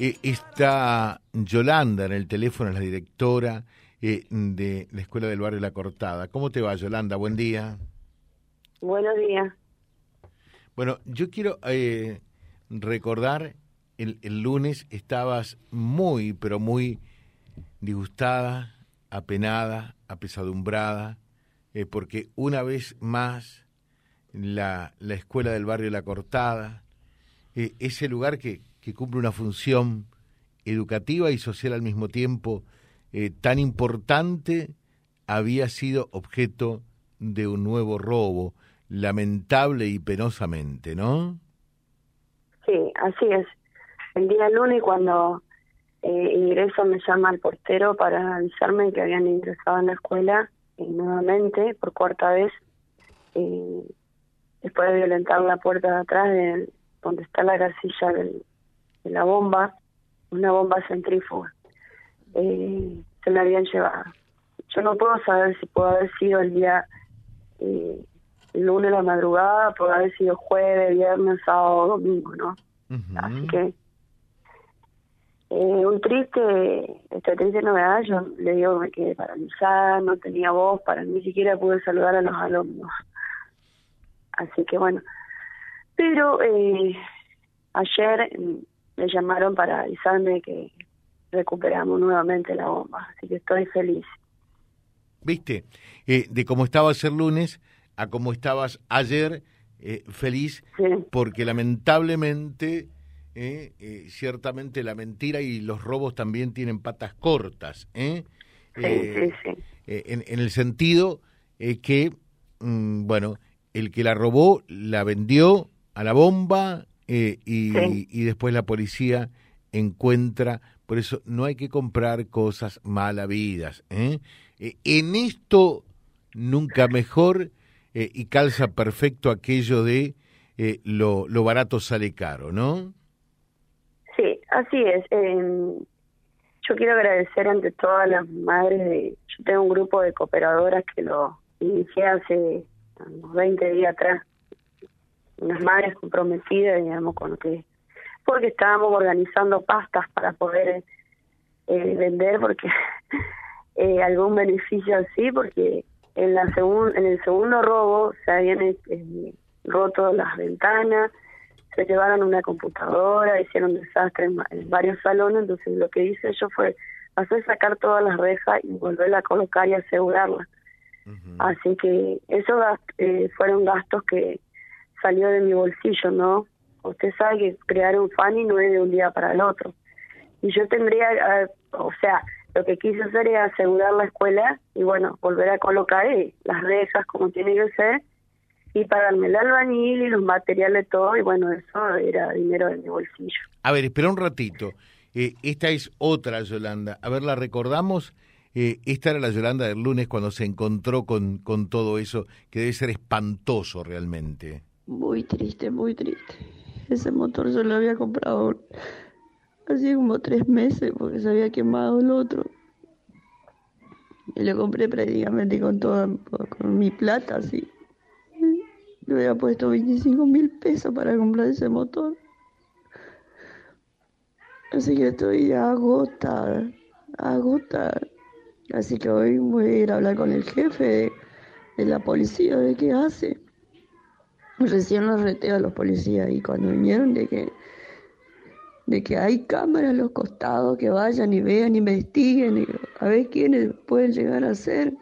Está Yolanda en el teléfono, es la directora de la Escuela del Barrio La Cortada. ¿Cómo te va, Yolanda? Buen día. Buenos días. Bueno, yo quiero recordar, el lunes estabas muy, pero muy disgustada, apenada, apesadumbrada, porque una vez más la Escuela del Barrio La Cortada, ese lugar que cumple una función educativa y social al mismo tiempo, tan importante, había sido objeto de un nuevo robo, lamentable y penosamente, ¿no? Sí, así es. El día lunes, cuando ingreso, me llama el portero para avisarme que habían ingresado en la escuela, y nuevamente, por cuarta vez, después de violentar la puerta de atrás de donde está la casilla de la bomba, una bomba centrífuga, se la habían llevado. Yo no puedo saber si pudo haber sido el día lunes a la madrugada, pudo haber sido jueves, viernes, sábado, domingo, ¿no? Uh-huh. Así que esta triste novedad, yo le digo, me quedé paralizada, no tenía voz, ni siquiera pude saludar a los alumnos. Así que bueno, pero ayer me llamaron para avisarme que recuperamos nuevamente la bomba, así que estoy feliz. ¿Viste? De cómo estabas el lunes a cómo estabas ayer, feliz, sí. Porque lamentablemente, ciertamente la mentira y los robos también tienen patas cortas, Sí. En el sentido que, bueno, el que la robó la vendió a la bomba y después la policía encuentra. Por eso no hay que comprar cosas mal habidas, ¿eh? En esto nunca mejor, y calza perfecto aquello de lo barato sale caro, ¿no? Sí, así es. Yo quiero agradecer ante todas las madres. Yo tengo un grupo de cooperadoras que lo inicié hace unos 20 días atrás. Unas madres comprometidas, digamos, con lo que... Porque estábamos organizando pastas para poder vender, porque algún beneficio así, porque en el segundo robo se habían roto las ventanas, se llevaron una computadora, hicieron desastres en varios salones. Entonces lo que hice yo fue hacer sacar todas las rejas y volverla a colocar y asegurarla. Uh-huh. Así que esos fueron gastos que salió de mi bolsillo, ¿no? Usted sabe que crear un FANI no es de un día para el otro. Y yo tendría, o sea, lo que quise hacer es asegurar la escuela y, bueno, volver a colocar las rejas como tiene que ser y pagarme el albañil y los materiales, todo. Y, bueno, eso era dinero de mi bolsillo. A ver, espera un ratito. Esta es otra Yolanda. A ver, la recordamos. Esta era la Yolanda del lunes cuando se encontró con todo eso, que debe ser espantoso realmente. Muy triste, muy triste. Ese motor yo lo había comprado hace como 3 meses porque se había quemado el otro. Y lo compré prácticamente con mi plata, así. Yo había puesto 25.000 pesos para comprar ese motor. Así que estoy agotada. Así que hoy voy a ir a hablar con el jefe de la policía, de qué hace. Recién los reté a los policías y cuando vinieron de que hay cámaras a los costados, que vayan y vean, investiguen, y a ver quiénes pueden llegar a ser.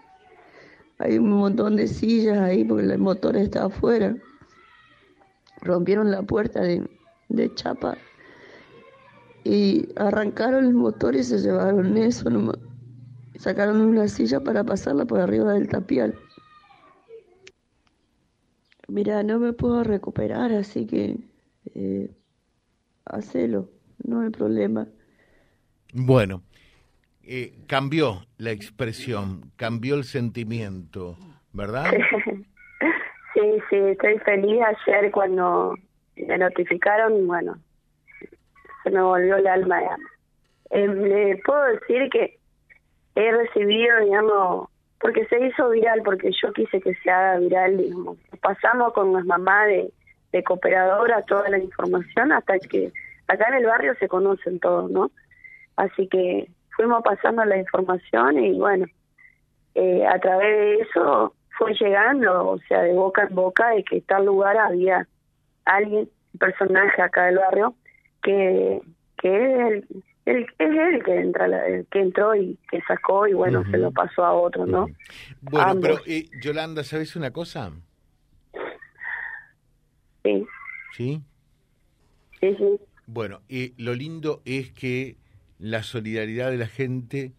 Hay un montón de sillas ahí porque el motor está afuera. Rompieron la puerta de chapa y arrancaron el motor y se llevaron eso nomás. Sacaron una silla para pasarla por arriba del tapial. Mira, no me puedo recuperar, así que hacelo, no hay problema. Bueno, cambió la expresión, cambió el sentimiento, ¿verdad? Sí, estoy feliz. Ayer cuando me notificaron, bueno, se me volvió el alma. Le puedo decir que he recibido, digamos... Porque se hizo viral, porque yo quise que se haga viral, digamos. Pasamos con las mamás de cooperadoras toda la información hasta que acá en el barrio se conocen todos, ¿no? Así que fuimos pasando la información y bueno, a través de eso fue llegando, o sea, de boca en boca, de que en tal lugar había alguien, un personaje acá del barrio, que es él que entra, el que entró y que sacó y bueno, se lo pasó a otro, ¿no? Bueno, ambos. Pero Yolanda, ¿sabes una cosa? Sí. ¿Sí? Sí, sí. Bueno, lo lindo es que la solidaridad de la gente,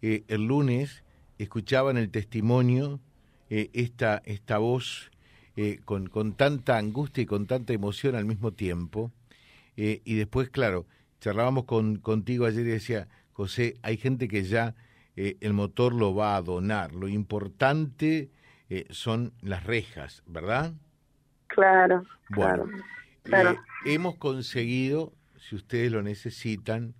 el lunes escuchaban el testimonio, esta voz con tanta angustia y con tanta emoción al mismo tiempo, y después, claro, charlábamos contigo ayer y decía, José, hay gente que ya el motor lo va a donar, lo importante son las rejas, ¿verdad? Claro, bueno, claro. Hemos conseguido, si ustedes lo necesitan,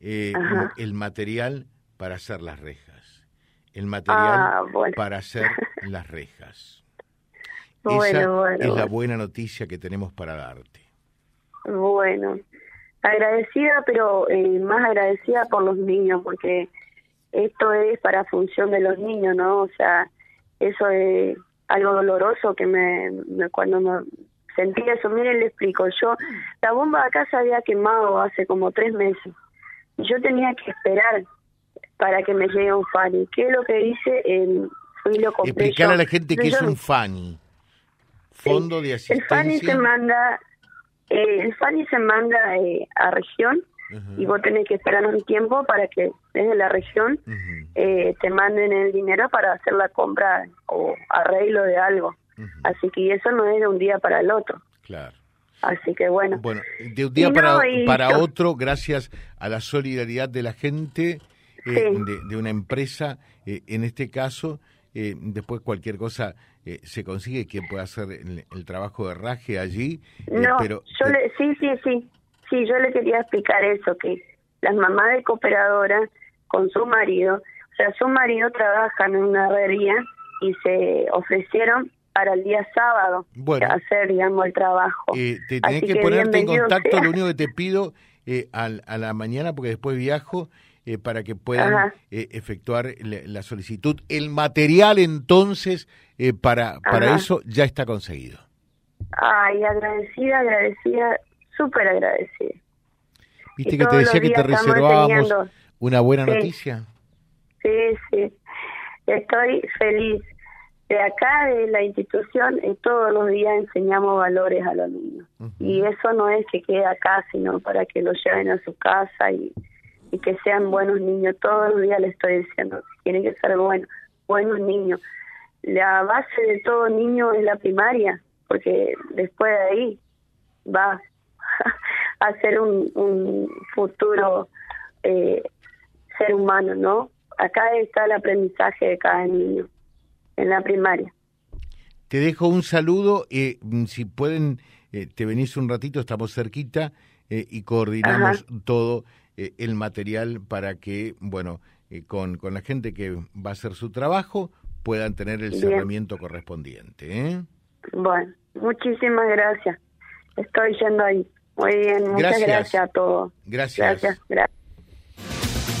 el material para hacer las rejas. El material bueno, para hacer las rejas. Bueno, Esa es la buena noticia que tenemos para darte. Bueno, agradecida, pero más agradecida por los niños, porque esto es para función de los niños, ¿no? O sea, eso es algo doloroso que cuando me sentí eso, miren, le explico. Yo, la bomba de acá se había quemado hace como 3 meses. Yo tenía que esperar para que me llegue un Fanny. ¿Qué es lo que hice? Fui lo compré. Explicar a la gente qué es un Fanny. Fondo de asistencia. El Fanny se manda, a región, y vos tenés que esperar un tiempo para que desde la región te manden el dinero para hacer la compra o arreglo de algo. Así que eso no es de un día para el otro. Claro. Así que bueno. Bueno, de un día para otro, gracias a la solidaridad de la gente, de una empresa, en este caso, después cualquier cosa se consigue, quien pueda hacer el trabajo de herraje allí. No, pero, sí, yo le quería explicar eso, que las mamás de cooperadoras con su marido, o sea, su marido trabaja en una herrería y se ofrecieron para el día sábado, bueno, hacer, digamos, el trabajo. Te tenés que ponerte en contacto, lo único que te pido, a la mañana, porque después viajo, para que puedan efectuar la solicitud. El material, entonces, para eso ya está conseguido. Ay, agradecida, súper agradecida. ¿Viste que te decía que te reservábamos una buena noticia? Sí, estoy feliz. De acá, de la institución, todos los días enseñamos valores a los niños. Y eso no es que quede acá, sino para que lo lleven a su casa y que sean buenos niños. Todos los días les estoy diciendo, tienen que ser buenos niños. La base de todo niño es la primaria, porque después de ahí va a ser un futuro ser humano, ¿no? Acá está el aprendizaje de cada niño. En la primaria. Te dejo un saludo, si pueden, te venís un ratito, estamos cerquita, y coordinamos todo el material para que, bueno, con la gente que va a hacer su trabajo, puedan tener el cerramiento correspondiente. Bueno, muchísimas gracias. Estoy yendo ahí. Muy bien, muchas gracias a todos. Gracias.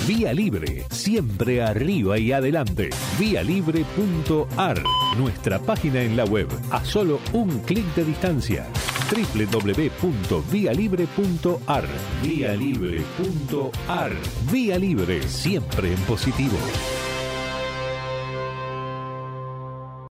Vialibre, siempre arriba y adelante. Vialibre.ar, nuestra página en la web, a solo un clic de distancia. www.vialibre.ar. Vialibre.ar. Vialibre, siempre en positivo.